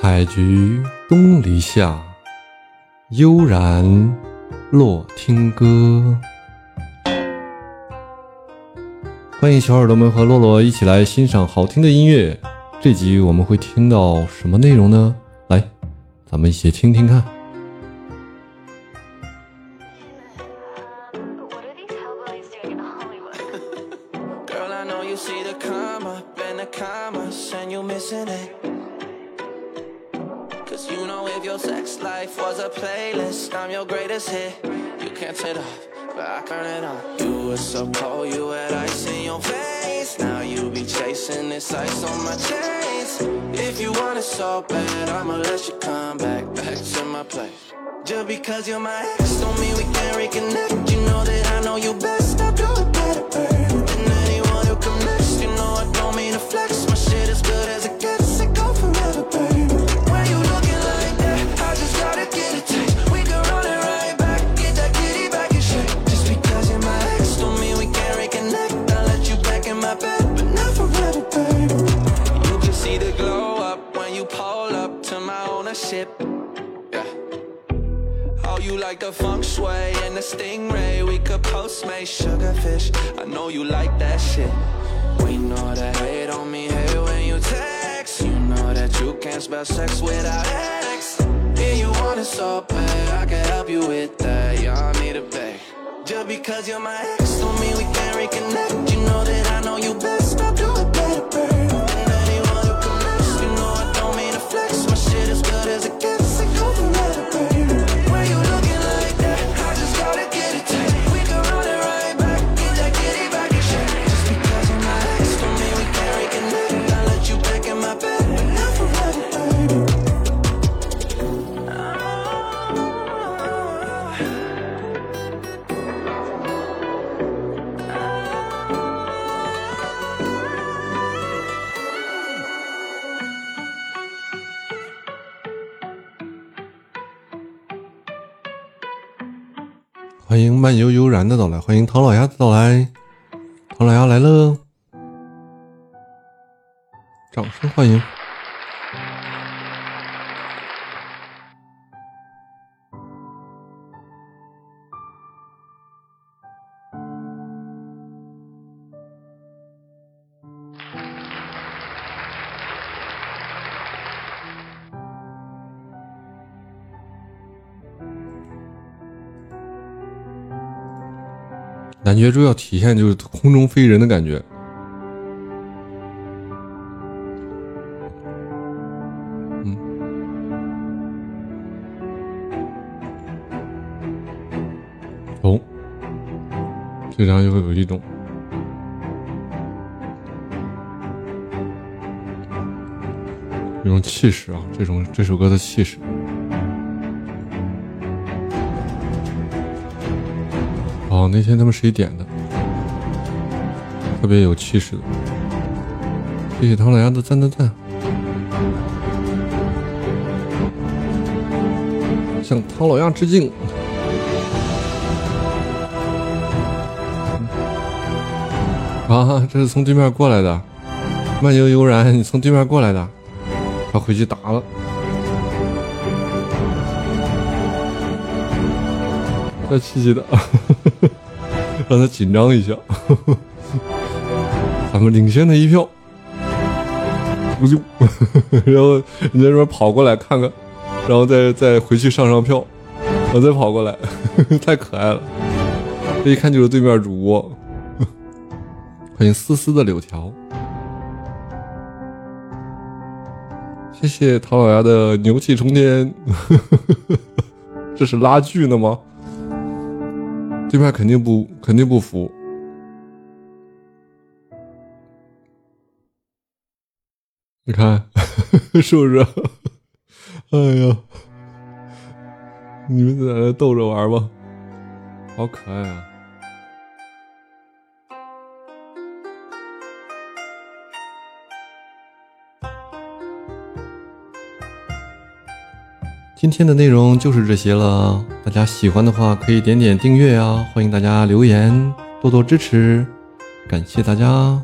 采菊东篱下，悠然落听歌。欢迎小耳朵们和洛洛一起来欣赏好听的音乐。这集我们会听到什么内容呢？来，咱们一起听听看。欢迎漫游悠然的到来，欢迎唐老鸭的到来，唐老鸭来了，掌声欢迎。感觉主要体现就是空中飞人的感觉。这张就会有一种气势啊，这首歌的气势。哦，那天他们谁点的，特别有气势的。谢谢唐老鸭的赞，向唐老鸭致敬。啊，这是从对面过来的，慢悠悠然，你从对面过来的，他回去打了。要气气的，让他紧张一下。咱们领先他一票，然后人家这边跑过来看看，然后再回去上票，然后再跑过来，太可爱了。这一看就是对面主播。欢迎丝丝的柳条，谢谢唐老鸭的牛气冲天。这是拉锯呢吗？对面肯定不服。你看，是不是？哎呀，你们在那逗着玩吧，好可爱啊！今天的内容就是这些了，大家喜欢的话可以点点订阅啊，欢迎大家留言，多多支持，感谢大家。